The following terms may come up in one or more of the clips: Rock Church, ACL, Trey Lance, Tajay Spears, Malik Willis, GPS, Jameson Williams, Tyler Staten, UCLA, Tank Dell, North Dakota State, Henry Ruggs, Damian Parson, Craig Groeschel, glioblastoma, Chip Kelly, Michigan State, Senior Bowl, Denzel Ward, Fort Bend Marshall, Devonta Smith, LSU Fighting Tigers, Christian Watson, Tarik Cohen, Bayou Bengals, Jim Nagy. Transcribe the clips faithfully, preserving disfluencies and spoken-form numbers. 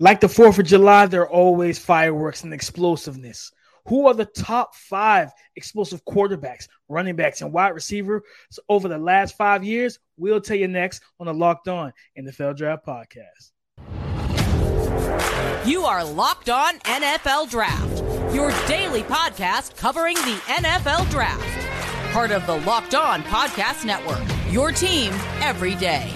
Like the fourth of July, there are always fireworks and explosiveness. Who are the top five explosive quarterbacks, running backs, and wide receivers over the last five years? We'll tell you next on the Locked On N F L Draft Podcast. You are Locked On N F L Draft, your daily podcast covering the N F L Draft. Part of the Locked On Podcast Network, your team every day.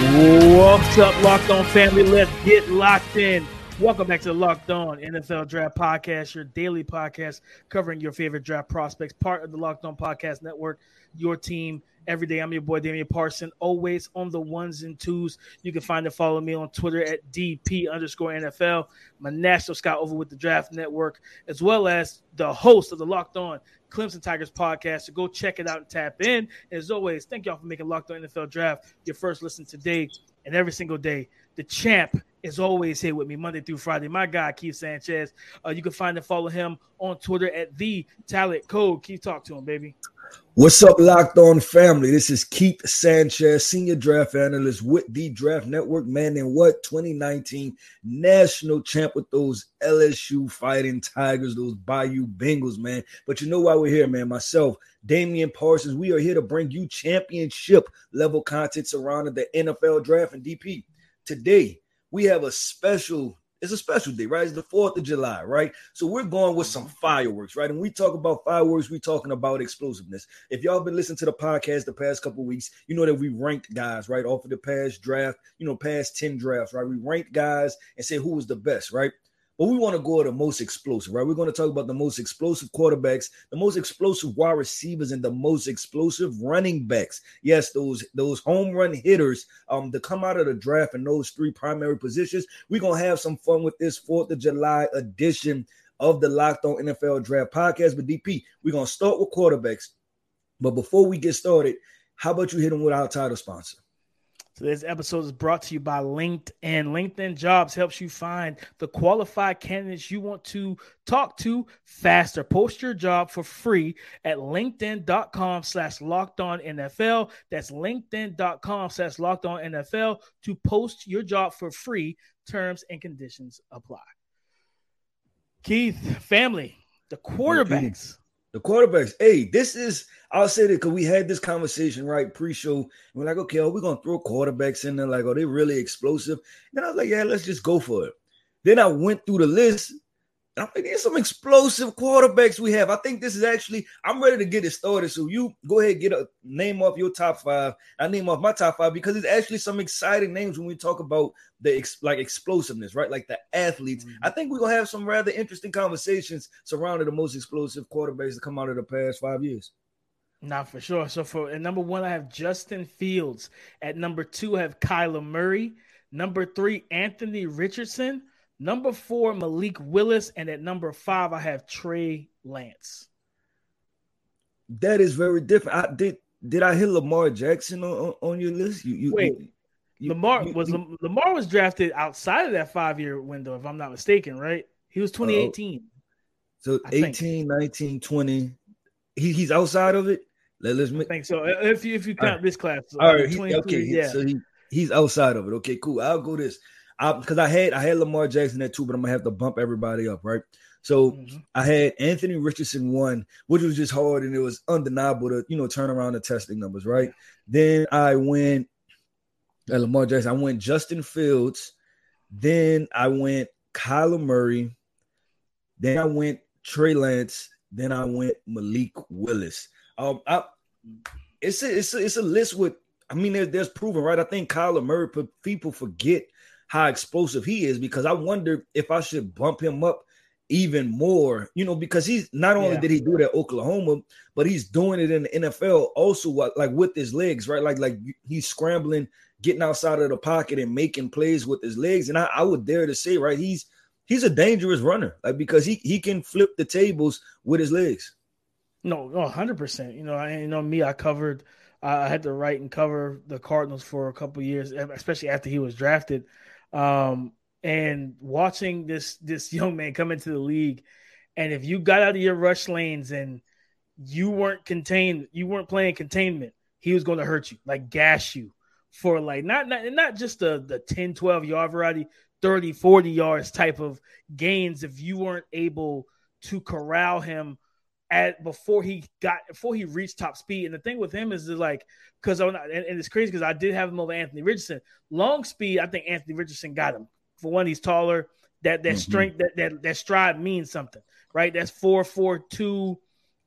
What's up, Locked On family? Let's get locked in. Welcome back to the Locked On N F L Draft Podcast, your daily podcast covering your favorite draft prospects, part of the Locked On Podcast Network, your team every day. I'm your boy, Damian Parson, always on the ones and twos. You can find and follow me on Twitter at D P underscore N F L, my national scout over with the Draft Network, as well as the host of the Locked On Clemson Tigers podcast, so go check it out and tap in. And as always, thank y'all for making Locked On N F L Draft your first listen today and every single day. The champ is always here with me Monday through Friday, my guy, Keith Sanchez. Uh, you can find and follow him on Twitter at the Tarik Cohen. Keith, talk to him, baby. What's up, Locked On family? This is Keith Sanchez, senior draft analyst with the Draft Network, man. And what? twenty nineteen national champ with those L S U Fighting Tigers, those Bayou Bengals, man. But you know why we're here, man? Myself, Damian Parsons, we are here to bring you championship level content surrounding the N F L Draft. And D P, today we have a special. It's a special day, right? It's the fourth of July, right? So we're going with some fireworks, right? And we talk about fireworks, we're talking about explosiveness. If y'all been listening to the podcast the past couple of weeks, you know that we ranked guys, right? Off of the past draft, you know, past ten drafts, right? We ranked guys and say who was the best, right? But we want to go to the most explosive, right? We're going to talk about the most explosive quarterbacks, the most explosive wide receivers, and the most explosive running backs. Yes, those those home run hitters um, to come out of the draft in those three primary positions. We're going to have some fun with this fourth of July edition of the Locked On N F L Draft Podcast. But, D P, we're going to start with quarterbacks. But before we get started, how about you hit them with our title sponsor? So this episode is brought to you by LinkedIn. LinkedIn Jobs helps you find the qualified candidates you want to talk to faster. Post your job for free at linkedin.com slash locked on NFL. That's linkedin.com slash locked on NFL to post your job for free. Terms and conditions apply. Keith, family, the quarterbacks. Mm-hmm. The quarterbacks, hey, this is, I'll say that because we had this conversation, right, pre-show, and we're like, okay, are we going to throw quarterbacks in there? Like, are they really explosive? And I was like, yeah, let's just go for it. Then I went through the list, and I'm like, there's some explosive quarterbacks we have. I think this is actually, I'm ready to get it started, so you go ahead and get a name off your top five. I name off my top five because it's actually some exciting names when we talk about the ex- like explosiveness, right? Like the athletes. Mm-hmm. I think we're going to have some rather interesting conversations surrounding the most explosive quarterbacks to come out of the past five years. Not for sure. So for at number one, I have Justin Fields. At number two, I have Kyler Murray. Number three, Anthony Richardson. Number four, Malik Willis. And at number five, I have Trey Lance. That is very different. I did did I hear Lamar Jackson on, on, on your list? You, you Wait. You, Lamar was Lamar was drafted outside of that five-year window, if I'm not mistaken, right? He was twenty eighteen. So eighteen, nineteen, twenty. He, he's outside of it? Let, let's make, I think so. If you, if you count this class. All right. He, okay. Yeah. So he, he's outside of it. Okay, cool. I'll go this. Because I, I had I had Lamar Jackson at two, but I'm going to have to bump everybody up, right? So mm-hmm. I had Anthony Richardson one, which was just hard, and it was undeniable to, you know, turn around the testing numbers, right? Then I went at Lamar Jackson. I went Justin Fields. Then I went Kyler Murray. Then I went Trey Lance. Then I went Malik Willis. Um, I, it's, a, it's, a, it's a list with – I mean, there, there's proven, right? I think Kyler Murray, people forget how explosive he is because I wonder if I should bump him up even more, you know, because he's not only yeah. did he do it at Oklahoma, but he's doing it in the N F L also, like with his legs, right? Like, like he's scrambling, getting outside of the pocket and making plays with his legs. And I, I would dare to say, right, he's he's a dangerous runner, like because he he can flip the tables with his legs. No, no, one hundred percent. You know, I, you know me, I covered, uh, I had to write and cover the Cardinals for a couple of years, especially after he was drafted. Um, and watching this this young man come into the league, and if you got out of your rush lanes and you weren't contained, you weren't playing containment, he was going to hurt you, like gash you for like not not, not just the, the ten, twelve-yard variety, thirty, forty yards type of gains if you weren't able to corral him at before he got before he reached top speed. And the thing with him is that like because and, and it's crazy because I did have him over Anthony Richardson. Long speed, I think Anthony Richardson got him. For one, he's taller. That that mm-hmm. strength, that, that that stride means something, right? That's four four two,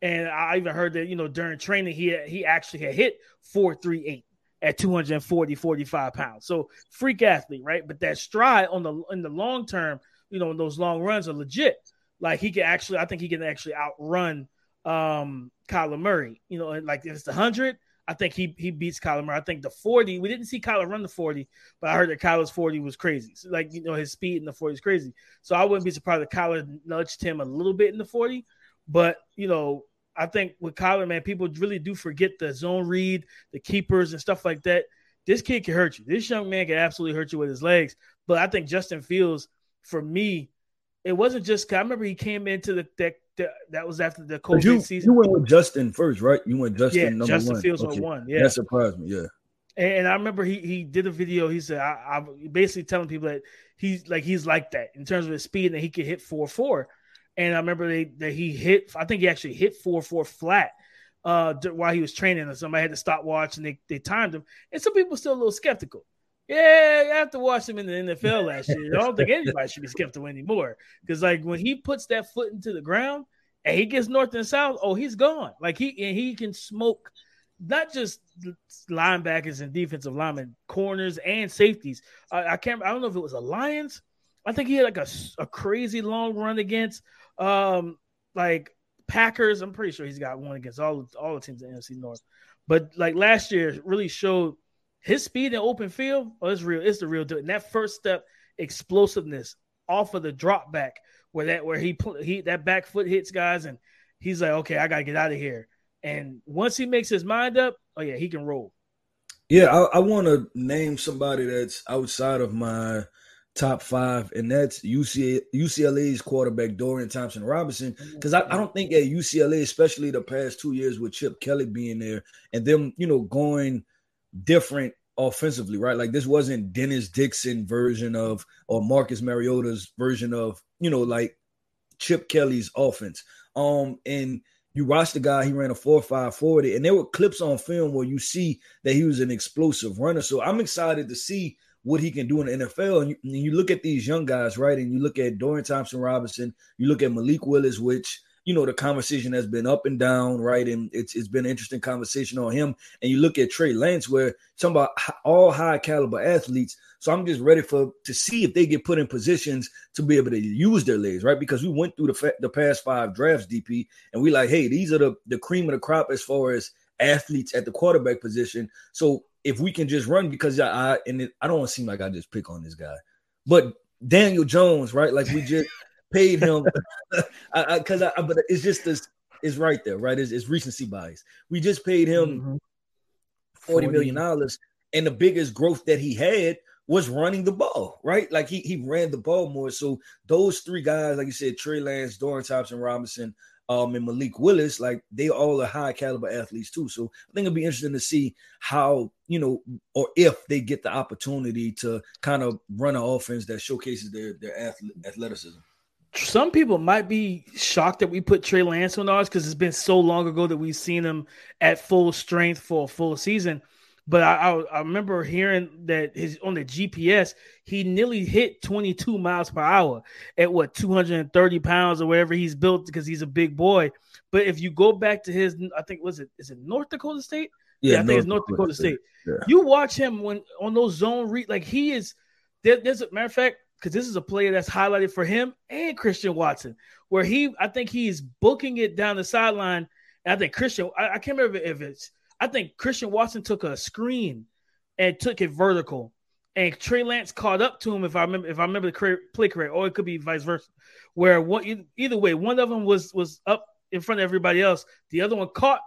and I even heard that you know during training he he actually had hit four three eight at two forty, forty-five pounds. So freak athlete, right? But that stride on the in the long term, you know, those long runs are legit. Like he can actually, I think he can actually outrun um, Kyler Murray. You know, like if it's the hundred, I think he he beats Kyler Murray. I think the forty, we didn't see Kyler run the forty, but I heard that Kyler's forty was crazy. So like you know, his speed in the forty is crazy. So I wouldn't be surprised if Kyler nudged him a little bit in the forty. But you know, I think with Kyler, man, people really do forget the zone read, the keepers, and stuff like that. This kid can hurt you. This young man can absolutely hurt you with his legs. But I think Justin Fields, for me. It wasn't just – I remember he came into the, the, the – that was after the COVID you, season. You went with Justin first, right? You went Justin yeah, number Justin one. Yeah, Justin Fields okay. went one, yeah. That surprised me, yeah. And, and I remember he he did a video. He said I, I basically telling people that he's like he's like that in terms of his speed and that he could hit four four. And I remember they, that he hit – I think he actually hit four four flat uh, while he was training. And somebody had to stop watch and they, they timed him. And some people were still a little skeptical. Yeah, you have to watch him in the N F L last year. I don't think anybody should be skeptical anymore. Because, like, when he puts that foot into the ground and he gets north and south, oh, he's gone. Like, he and he can smoke not just linebackers and defensive linemen, corners and safeties. I, I can't – I don't know if it was a Lions. I think he had, like, a, a crazy long run against, um, like, Packers. I'm pretty sure he's got one against all, all the teams in the N F C North. But, like, last year really showed – his speed in open field, oh, it's real. It's the real deal. And that first step explosiveness off of the drop back, where that where he he that back foot hits guys, and he's like, okay, I gotta get out of here. And once he makes his mind up, oh yeah, he can roll. Yeah, I, I want to name somebody that's outside of my top five, and that's U C L A's quarterback Dorian Thompson-Robinson, because I, I don't think at U C L A, especially the past two years with Chip Kelly being there and them, you know, going different offensively, right? Like this wasn't Dennis Dixon version of or Marcus Mariota's version of, you know, like Chip Kelly's offense. Um, and you watch the guy, he ran a four five forty, and there were clips on film where you see that he was an explosive runner. So I'm excited to see what he can do in the N F L. And you, and you look at these young guys, right? And you look at Dorian Thompson-Robinson, you look at Malik Willis, which you know, the conversation has been up and down, right? And it's it's been an interesting conversation on him. And you look at Trey Lance, where talking about all high caliber athletes. So I'm just ready for to see if they get put in positions to be able to use their legs, right? Because we went through the fa- the past five drafts, D P, and we like, hey, these are the, the cream of the crop as far as athletes at the quarterback position. So if we can just run, because I, I and it, I don't want to seem like I just pick on this guy, but Daniel Jones, right? Like we just. Paid him because I, I, I, but it's just this is right there, right? It's, it's recency bias. We just paid him mm-hmm. forty million dollars, and the biggest growth that he had was running the ball, right? Like he he ran the ball more. So those three guys, like you said, Trey Lance, Dorian Thompson-Robinson, um, and Malik Willis, like they all are high caliber athletes too. So I think it'll be interesting to see how you know or if they get the opportunity to kind of run an offense that showcases their their athleticism. Some people might be shocked that we put Trey Lance on ours because it's been so long ago that we've seen him at full strength for a full season. But I, I, I remember hearing that his on the G P S, he nearly hit twenty-two miles per hour at what, two hundred thirty pounds or wherever he's built because he's a big boy. But if you go back to his, I think, was it, is it North Dakota State? Yeah, yeah I North think it's North Dakota, Dakota State. State. Yeah. You watch him when on those zone read, like he is, there, there's a matter of fact, because this is a player that's highlighted for him and Christian Watson, where he, I think he's booking it down the sideline. And I think Christian, I, I can't remember if it's, I think Christian Watson took a screen and took it vertical, and Trey Lance caught up to him. If I remember, if I remember the play correct, or it could be vice versa, where what either way, one of them was was up in front of everybody else, the other one caught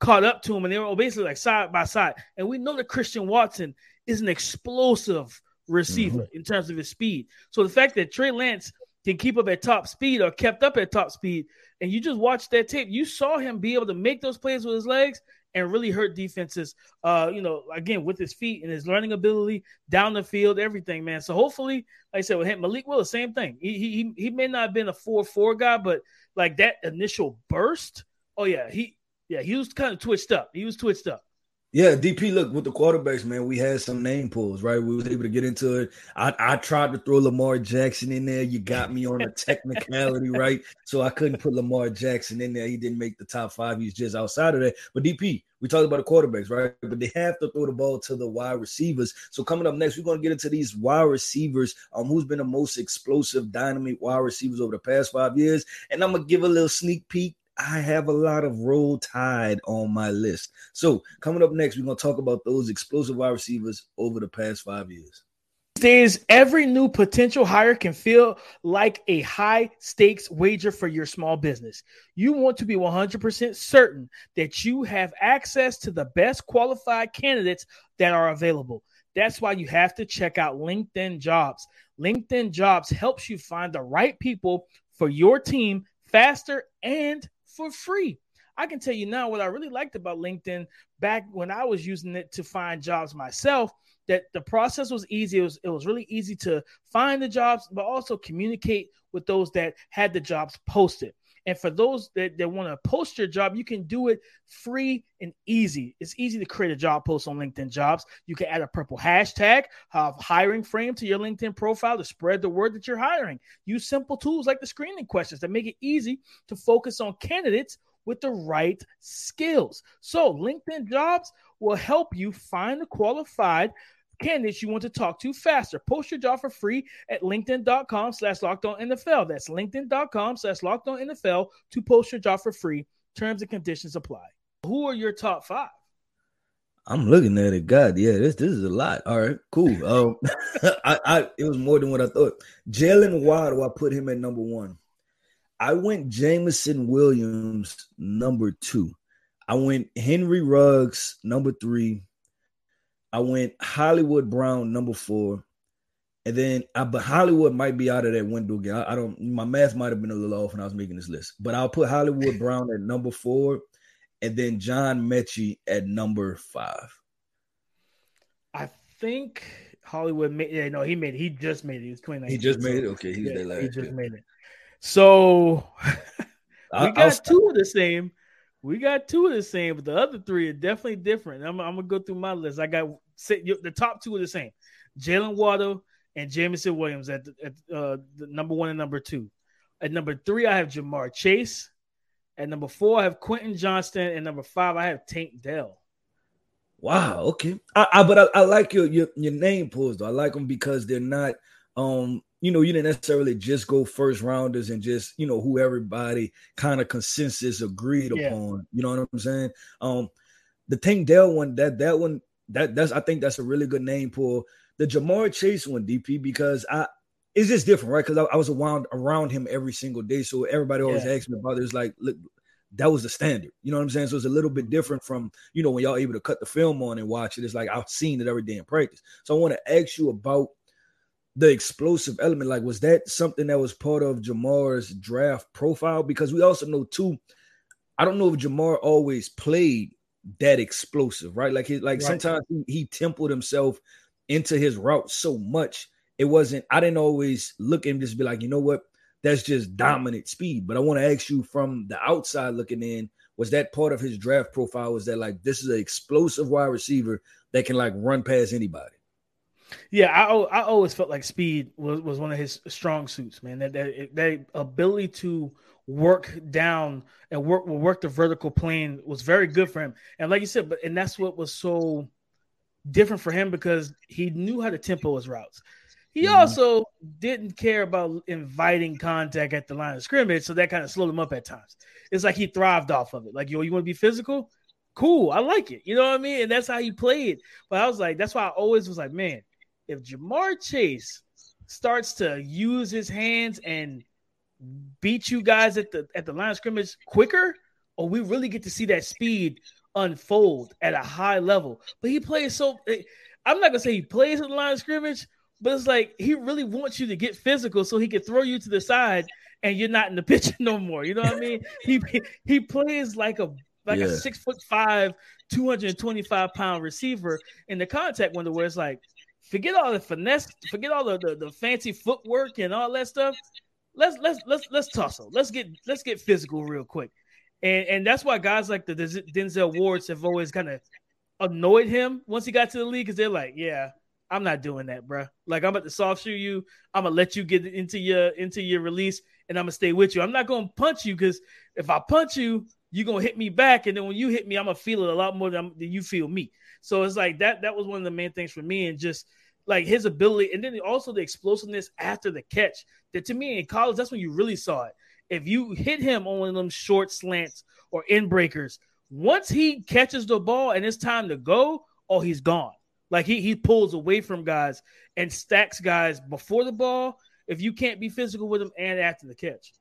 caught up to him, and they were basically like side by side. And we know that Christian Watson is an explosive receiver mm-hmm. in terms of his speed. So the fact that Trey Lance can keep up at top speed or kept up at top speed, and you just watched that tape, you saw him be able to make those plays with his legs and really hurt defenses, uh, you know, again, with his feet and his learning ability down the field, everything, man. So hopefully, like I said, with him, Malik Willis, same thing. He he he may not have been a four four guy, but like that initial burst, oh, yeah, he yeah, he was kind of twitched up. He was twitched up. Yeah, D P, look, with the quarterbacks, man, we had some name pulls, right? We was able to get into it. I, I tried to throw Lamar Jackson in there. You got me on a technicality, right? So I couldn't put Lamar Jackson in there. He didn't make the top five. He's just outside of that. But D P, we talked about the quarterbacks, right? But they have to throw the ball to the wide receivers. So coming up next, we're going to get into these wide receivers, um, who's been the most explosive, dynamite wide receivers over the past five years. And I'm going to give a little sneak peek. I have a lot of Roll Tide on my list. So coming up next, we're going to talk about those explosive wide receivers over the past five years. These days, every new potential hire can feel like a high-stakes wager for your small business. You want to be one hundred percent certain that you have access to the best qualified candidates that are available. That's why you have to check out LinkedIn Jobs. LinkedIn Jobs helps you find the right people for your team faster and for free. I can tell you now what I really liked about LinkedIn back when I was using it to find jobs myself, that the process was easy. It was, it was really easy to find the jobs, but also communicate with those that had the jobs posted. And for those that, that want to post your job, you can do it free and easy. It's easy to create a job post on LinkedIn Jobs. You can add a purple hashtag, have hiring frame to your LinkedIn profile to spread the word that you're hiring. Use simple tools like the screening questions that make it easy to focus on candidates with the right skills. So LinkedIn Jobs will help you find the qualified candidates you want to talk to faster. Post your job for free at LinkedIn.com slash locked on NFL. That's LinkedIn.com slash locked on NFL to post your job for free. Terms and conditions apply. Who are your top five? I'm looking at it. God, yeah, this this is a lot. All right, cool. Um, I, I it was more than what I thought. Jalen Waddle, I put him at number one. I went Jameson Williams, number two. I went Henry Ruggs, number three. I went Hollywood Brown, number four. And then I, but Hollywood might be out of that window again. I, I don't, my math might have been a little off when I was making this list, but I'll put Hollywood Brown at number four and then John Mechie at number five. I think Hollywood made yeah, no, he made it. He just made it. He was twenty-nine. He just made it. Okay. He, yeah, like, he just yeah. made it. So we got I'll, two of the same. We got two of the same, but the other three are definitely different. I'm, I'm going to go through my list. I got the top two are the same. Jalen Waddle and Jameson Williams at, the, at uh, the number one and number two. At number three, I have Ja'Marr Chase. At number four, I have Quentin Johnston. And number five, I have Tank Dell. Wow, okay. I, I But I, I like your, your your name pulls, though. I like them because they're not um, – you know, you didn't necessarily just go first rounders and just, you know, who everybody kind of consensus agreed yeah. upon. You know what I'm saying? Um, the Tank Dell one, that that one, that that's I think that's a really good name pull. The Ja'Marr Chase one, D P, because I it's just different, right? Because I, I was around, around him every single day, so everybody always yeah. asked me about it. It's like, look, that was the standard. You know what I'm saying? So it's a little bit different from, you know, when y'all able to cut the film on and watch it. It's like I've seen it every day in practice. So I want to ask you about the explosive element. Like, was that something that was part of Jamar's draft profile? Because we also know too, I don't know if Ja'Marr always played that explosive, right? Like, he, like right. sometimes he, he templed himself into his route so much. It wasn't, I didn't always look at him just be like, you know what, that's just dominant speed. But I want to ask you from the outside looking in, was that part of his draft profile? Was that like, this is an explosive wide receiver that can like run past anybody? Yeah, I I always felt like speed was, was one of his strong suits, man. That, that that ability to work down and work work the vertical plane was very good for him. And like you said, but and that's what was so different for him because he knew how to tempo his routes. He mm-hmm. also didn't care about inviting contact at the line of scrimmage, so that kind of slowed him up at times. It's like he thrived off of it. Like, yo, you want to be physical? Cool, I like it. You know what I mean? And that's how he played. But I was like, that's why I always was like, man, if Ja'Marr Chase starts to use his hands and beat you guys at the at the line of scrimmage quicker, or we really get to see that speed unfold at a high level. But he plays so – I'm not going to say he plays at the line of scrimmage, but it's like he really wants you to get physical so he can throw you to the side and you're not in the picture no more. You know what I mean? He he plays like a like yeah. a six foot five, two hundred twenty-five pound receiver in the contact window where it's like, forget all the finesse, forget all the, the, the fancy footwork and all that stuff. Let's let's let's let's tussle. Let's get let's get physical real quick. And and that's why guys like the Denzel Wards have always kind of annoyed him once he got to the league, because they're like, yeah, I'm not doing that, bro. Like, I'm about to soft shoe you. I'm gonna let you get into your into your release, and I'm gonna stay with you. I'm not gonna punch you, because if I punch you, you're gonna hit me back, and then when you hit me, I'm gonna feel it a lot more than, than you feel me. So it's like that. That was one of the main things for me, and just like his ability, and then also the explosiveness after the catch. That to me in college, that's when you really saw it. If you hit him on one of them short slants or end breakers, once he catches the ball and it's time to go, oh, he's gone. Like he he pulls away from guys and stacks guys before the ball. If you can't be physical with him and after the catch,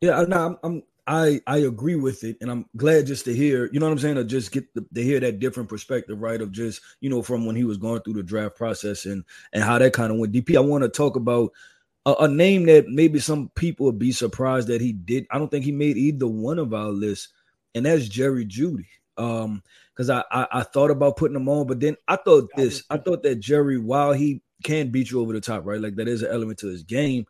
yeah, no, I'm, I'm I I agree with it, and I'm glad just to hear, you know what I'm saying, to just get the, to hear that different perspective, right? Of just, you know, from when he was going through the draft process and and how that kind of went. D P, I want to talk about a, a name that maybe some people would be surprised that he did. I don't think he made either one of our lists, and that's Jerry Jeudy. Um, because I, I I thought about putting him on, but then I thought this, I thought that Jerry, while he can beat you over the top, right? Like that is an element to his game.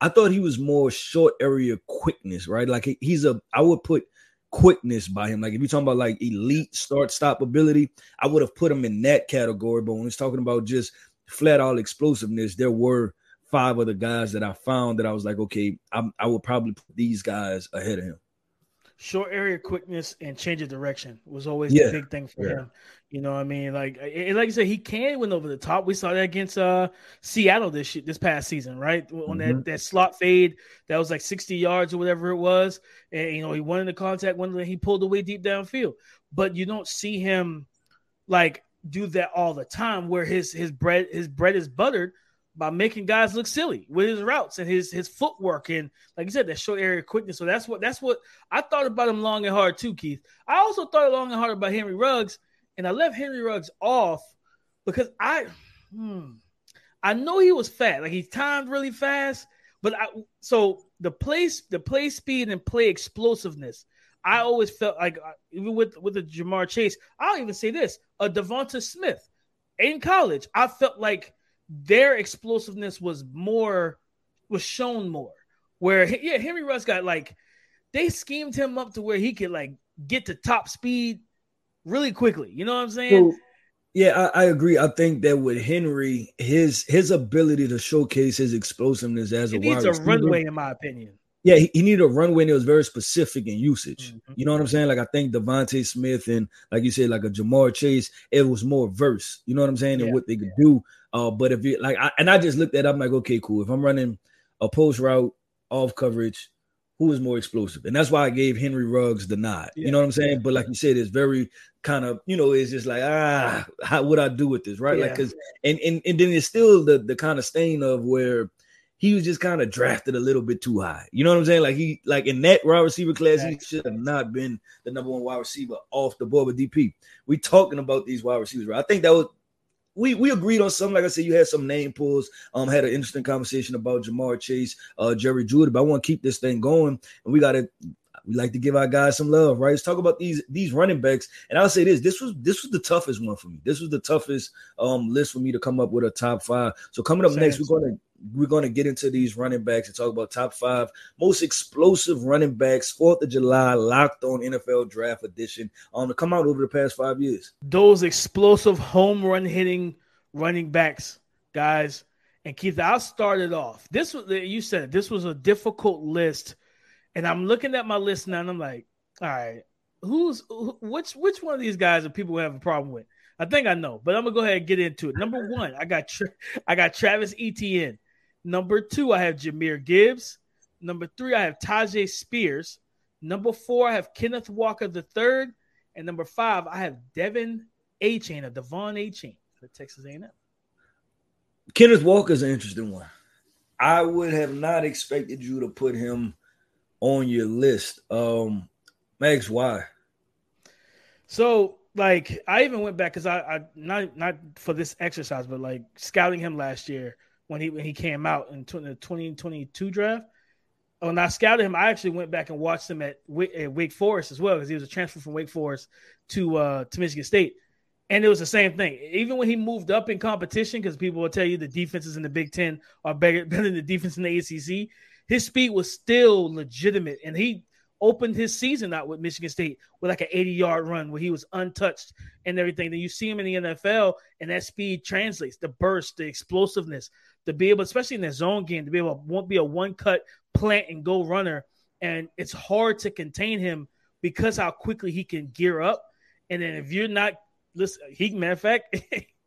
I thought he was more short area quickness, right? Like he, he's a, I would put quickness by him. Like if you're talking about like elite start stop ability, I would have put him in that category. But when it's talking about just flat out explosiveness, there were five other guys that I found that I was like, okay, I'm, I would probably put these guys ahead of him. Short area quickness and change of direction was always yeah. the big thing for yeah. him. You know what I mean? Like, it, like you said, he can win over the top. We saw that against uh, Seattle this sh- this past season, right? On mm-hmm. that, that slot fade that was like sixty yards or whatever it was. And, you know, he won in the contact window and he pulled away deep downfield. But you don't see him, like, do that all the time where his his bread his bread is buttered by making guys look silly with his routes and his his footwork and, like you said, that short area quickness. So that's what that's what I thought about him long and hard too, Keith. I also thought long and hard about Henry Ruggs, and I left Henry Ruggs off because I hmm, I know he was fat, like he timed really fast, but I so the play the play speed and play explosiveness. I always felt like even with with a Ja'Marr Chase, I'll even say this, a Devonta Smith in college, I felt like their explosiveness was more, was shown more. Where, yeah, Henry Ruggs got like, they schemed him up to where he could like get to top speed really quickly. You know what I'm saying? So, yeah, I, I agree. I think that with Henry, his his ability to showcase his explosiveness as he a wide receiver. He needs a runway, in my opinion. Yeah, he, he needed a runway, and it was very specific in usage. Mm-hmm. You know what I'm saying? Like, I think Devonta Smith and, like you said, like a Ja'Marr Chase, it was more verse. You know what I'm saying? Yeah. And what they could yeah. do. Uh, but if you like, I, and I just looked at it, I'm like, okay, cool. If I'm running a post route off coverage, who is more explosive? And that's why I gave Henry Ruggs the nod. Yeah, you know what I'm saying? Yeah. But like you said, it's very kind of, you know, it's just like, ah, how would I do with this? Right. Yeah. Like, cause, and, and, and then it's still the, the kind of stain of where he was just kind of drafted a little bit too high. You know what I'm saying? Like he, like in that wide receiver class, exactly. he should have not been the number one wide receiver off the board with D P. We talking about these wide receivers, right? I think that was, We we agreed on some. Like I said, you had some name pulls. Um, had an interesting conversation about Ja'Marr Chase, uh, Jerry Jeudy. But I want to keep this thing going, and we gotta we like to give our guys some love, right? Let's talk about these these running backs. And I'll say this: this was this was the toughest one for me. This was the toughest um list for me to come up with a top five. So coming up Same. next, we're gonna we're gonna get into these running backs and talk about top five most explosive running backs. Fourth of July, Locked On N F L Draft Edition. Um, to come out over the past five years. Those explosive home run hitting running backs, guys. And Keith, I'll start it off. This was you said it, this was a difficult list. And I'm looking at my list now, and I'm like, all right, who's which? Which one of these guys are people who have a problem with? I think I know, but I'm gonna go ahead and get into it. Number one, I got Tra- I got Travis Etienne. Number two, I have Jahmyr Gibbs. Number three, I have Tajay Spears. Number four, I have Kenneth Walker the third, and number five, I have Devon Achane, or Devon Achane, for Texas A and M. Kenneth Walker's an interesting one. I would have not expected you to put him on your list. Um, Max, why? So, like, I even went back because I, I not not for this exercise, but like scouting him last year when he when he came out in the twenty twenty-two draft. when I scouted him, I actually went back and watched him at, at Wake Forest as well, because he was a transfer from Wake Forest to uh, to Michigan State. And it was the same thing. Even when he moved up in competition, because people will tell you the defenses in the Big Ten are better, better than the defense in the A C C, his speed was still legitimate. And he opened his season out with Michigan State with like an eighty-yard run where he was untouched and everything. Then you see him in the N F L, and that speed translates, the burst, the explosiveness, to be able, especially in that zone game, to be able to be a one-cut plant and go runner. And it's hard to contain him because how quickly he can gear up. And then if you're not – listen, he, matter of fact,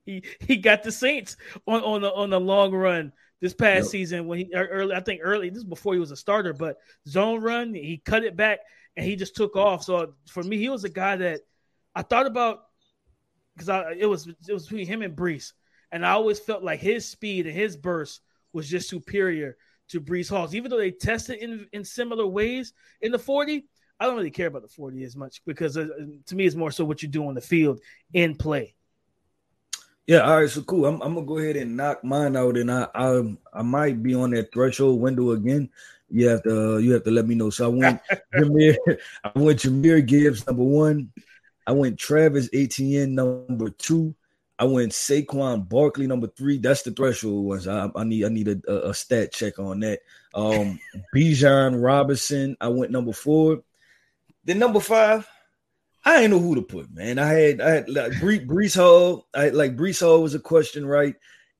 he, he got the Saints on, on, the, on the long run this past yep. season when he early, I think early, this is before he was a starter, but zone run, he cut it back and he just took off. So for me, he was a guy that I thought about because I it was it was between him and Breece, and I always felt like his speed and his burst was just superior to Breece Hall's, even though they tested in, in similar ways in the forty. I don't really care about the forty as much because uh, to me, it's more so what you do on the field in play. Yeah, all right, so cool. I'm, I'm gonna go ahead and knock mine out, and I, I I might be on that threshold window again. You have to uh, you have to let me know. So I went Jahmyr, I went Jahmyr Gibbs number one. I went Travis Etienne number two. I went Saquon Barkley number three. That's the threshold ones. I, I need I need a, a stat check on that. Um, Bijan Robinson. I went number four. Then number five. I didn't know who to put, man. I had I had like Breece Hall. I had, like Breece Hall was a question, right?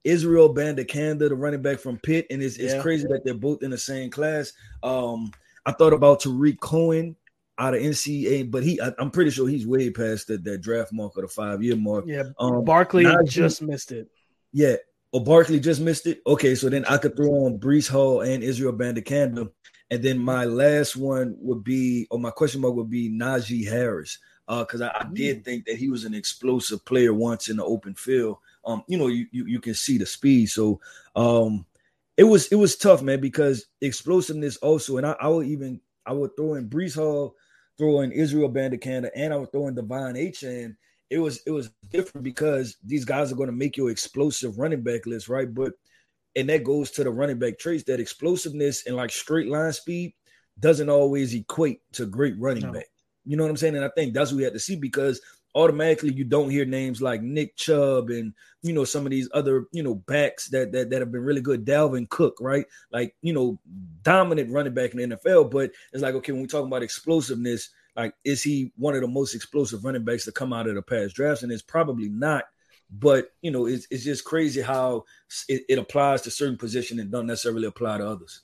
Israel Abanikanda, the running back from Pitt, and it's yeah. it's crazy that they're both in the same class. Um, I thought about Tarik Cohen out of N C A A, but he I, I'm pretty sure he's way past that that draft mark or the five year mark. Yeah, um, Barkley Najee, just missed it. Yeah, oh Barkley just missed it. Okay, so then I could throw on Breece Hall and Israel Abanikanda, and then my last one would be, or my question mark would be Najee Harris. Because uh, I, I did think that he was an explosive player once in the open field. Um, you know, you, you you can see the speed. So um, it was it was tough, man, because explosiveness also. And I, I would even I would throw in Breece Hall, throw in Israel Abanikanda, and I would throw in Devon Achan. It was it was different because these guys are going to make your explosive running back list, right? But and that goes to the running back traits, that explosiveness and like straight line speed doesn't always equate to great running no. back. You know what I'm saying? And I think that's what we had to see, because automatically you don't hear names like Nick Chubb and, you know, some of these other, you know, backs that that, that have been really good. Dalvin Cook, right? Like, you know, dominant running back in the N F L. But it's like, okay, when we're talking about explosiveness, like, is he one of the most explosive running backs to come out of the past drafts? And it's probably not. But, you know, it's, it's just crazy how it, it applies to certain positions and don't necessarily apply to others.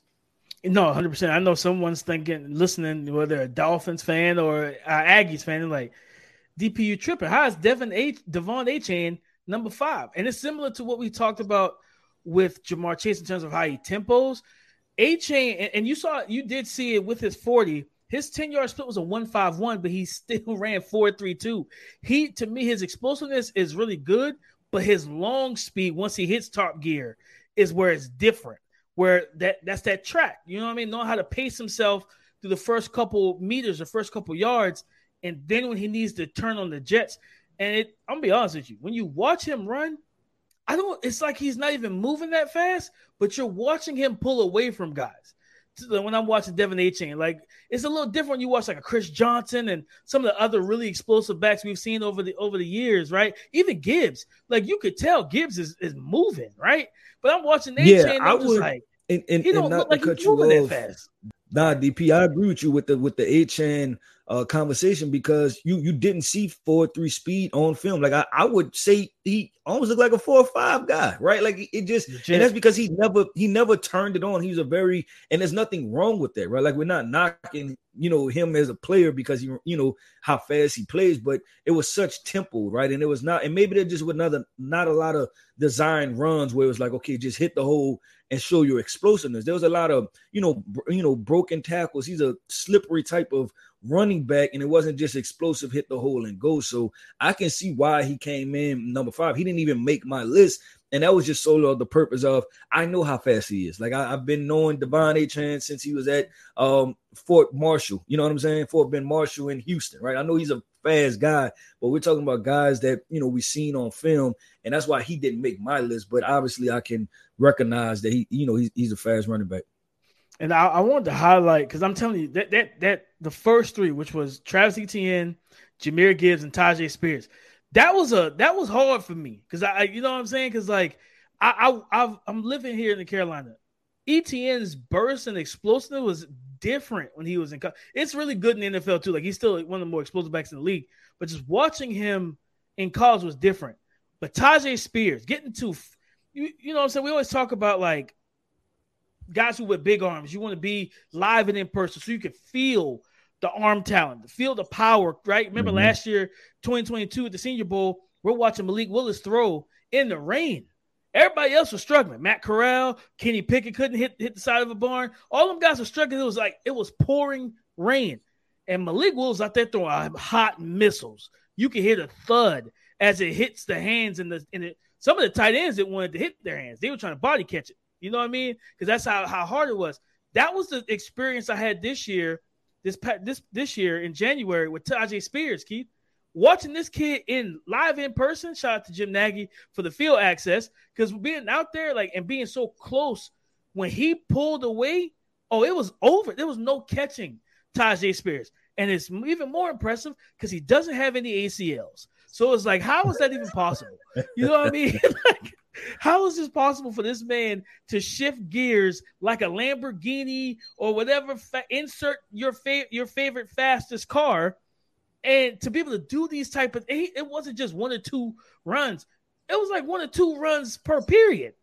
No, one hundred percent. I know someone's thinking, listening, whether a Dolphins fan or an Aggies fan, they're like, D P, you tripping. How is Devon H- Devon Achan number five? And it's similar to what we talked about with Ja'Marr Chase in terms of how he tempos. Achan, and, and you saw, you did see it with his forty. His ten-yard split was a one five one, but he still ran four three two. He, to me, his explosiveness is really good, but his long speed, once he hits top gear, is where it's different. Where that that's that track, you know what I mean? Know how to pace himself through the first couple meters, the first couple yards, and then when he needs to turn on the jets. And it, I'm gonna be honest with you, when you watch him run, I don't. It's like he's not even moving that fast, but you're watching him pull away from guys. When I'm watching Devon Achan, like it's a little different. When you watch like a Chris Johnson and some of the other really explosive backs we've seen over the over the years, right? Even Gibbs, like you could tell Gibbs is, is moving, right? But I'm watching Achan, yeah, and I'm I just would, like, and, and, he don't and look like he's moving off. That fast. Nah, D P, I agree with you with the with the Achan uh, conversation, because you you didn't see four three speed on film. Like I, I would say he almost looked like a four or five guy, right? Like it just, and that's because he never he never turned it on. He's a very, and there's nothing wrong with that, right? Like we're not knocking, you know, him as a player because he, you know, how fast he plays, but it was such tempo, right? And it was not, and maybe there just was not a, not a lot of design runs where it was like, okay, just hit the hole and show your explosiveness. There was a lot of, you know, br- you know, broken tackles. He's a slippery type of running back, and it wasn't just explosive, hit the hole and go. So I can see why he came in number five. He didn't even make my list, and that was just solely of the purpose of I know how fast he is. Like I, I've been knowing Devon Achan since he was at um, Fort Marshall. You know what I'm saying? Fort Bend Marshall in Houston, right? I know he's a fast guy, but we're talking about guys that, you know, we've seen on film, and that's why he didn't make my list. But obviously I can recognize that he, you know, he's, he's a fast running back. And I, I wanted to highlight, because I'm telling you, that that that the first three, which was Travis Etienne, Jahmyr Gibbs, and Tajay Spears, that was a that was hard for me. Because, I, you know what I'm saying? Because, like, I, I, I've, I'm living here in the Carolina. Etienne's burst and explosiveness was different when he was in college. It's really good in the N F L, too. Like, he's still one of the more explosive backs in the league. But just watching him in college was different. But Tajay Spears, getting to – you know what I'm saying? We always talk about, like, guys who with big arms, you want to be live and in person so you can feel the arm talent, feel the power, right? Remember mm-hmm. last year, twenty twenty-two at the Senior Bowl, we're watching Malik Willis throw in the rain. Everybody else was struggling. Matt Corral, Kenny Pickett couldn't hit, hit the side of a barn. All them guys were struggling. It was like it was pouring rain. And Malik Willis out there throwing hot missiles. You could hear the thud as it hits the hands. And the, and it, some of the tight ends that wanted to hit their hands, they were trying to body catch it. You know what I mean? Because that's how, how hard it was. That was the experience I had this year, this this this year in January with Tajay Spears, Keith. Watching this kid in live in person, shout out to Jim Nagy for the field access, because being out there like and being so close, when he pulled away, oh, it was over. There was no catching Tajay Spears. And it's even more impressive because he doesn't have any A C Ls. So it's like, how is that even possible? You know what I mean? Like, how is this possible for this man to shift gears like a Lamborghini or whatever, fa- insert your, fa- your favorite fastest car, and to be able to do these type of – it wasn't just one or two runs. It was like one or two runs per period,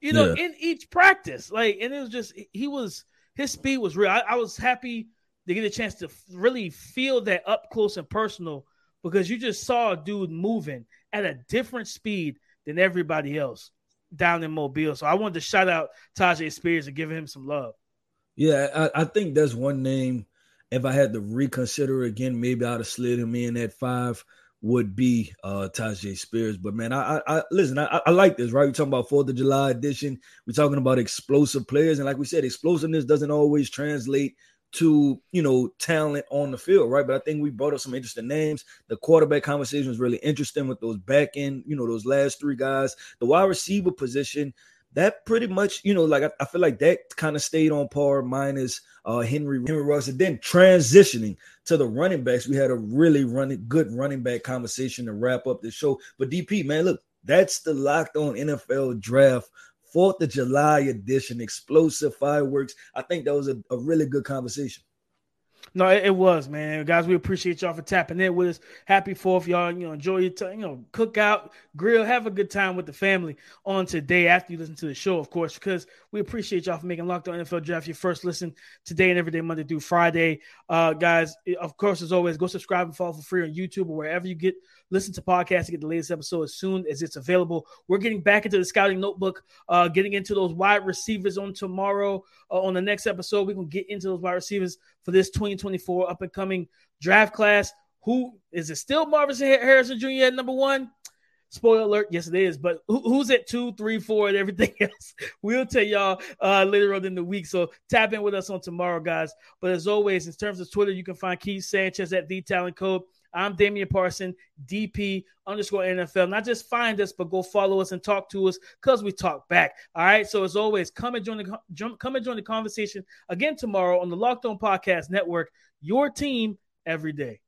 you know, yeah. in each practice. Like, and it was just – he was – his speed was real. I, I was happy to get a chance to really feel that up close and personal, because you just saw a dude moving at a different speed than everybody else down in Mobile. So I wanted to shout out Tajay Spears and give him some love. Yeah, I, I think that's one name. If I had to reconsider again, maybe I'd have slid him in at five, would be uh, Tajay Spears. But, man, I, I, I listen, I, I like this, right? We're talking about fourth of July edition. We're talking about explosive players. And like we said, explosiveness doesn't always translate to, you know, talent on the field, right? But I think we brought up some interesting names. The quarterback conversation was really interesting with those back end, you know, those last three guys. The wide receiver position, that pretty much, you know, like I, I feel like that kind of stayed on par minus uh, Henry Henry Ruggs. And then transitioning to the running backs, we had a really running good running back conversation to wrap up the show. But D P, man, look, that's the Locked On N F L Draft fourth of July edition, explosive fireworks. I think that was a, a really good conversation. No, it, it was, man. Guys, we appreciate y'all for tapping in with us. Happy fourth, y'all. You know, enjoy your time, you know, cook out, grill, have a good time with the family on today after you listen to the show, of course, because we appreciate y'all for making Locked On N F L Draft your first listen today and every day, Monday through Friday. Uh, guys, of course, as always, go subscribe and follow for free on YouTube or wherever you get listen to podcasts to get the latest episode as soon as it's available. We're getting back into the scouting notebook, uh, getting into those wide receivers on tomorrow. Uh, on the next episode, we're going to get into those wide receivers for this twenty twenty-four up-and-coming draft class. Who is it? Still Marvin Harrison Junior at number one? Spoiler alert, yes it is, but who, who's at two, three, four, and everything else? We'll tell y'all uh, later on in the week, so tap in with us on tomorrow, guys. But as always, in terms of Twitter, you can find Keith Sanchez at The Talent Code. I'm Damian Parson, D P underscore N F L. Not just find us, but go follow us and talk to us, because we talk back. All right, so as always, come and join the come and join the conversation again tomorrow on the Locked On Podcast Network, your team every day.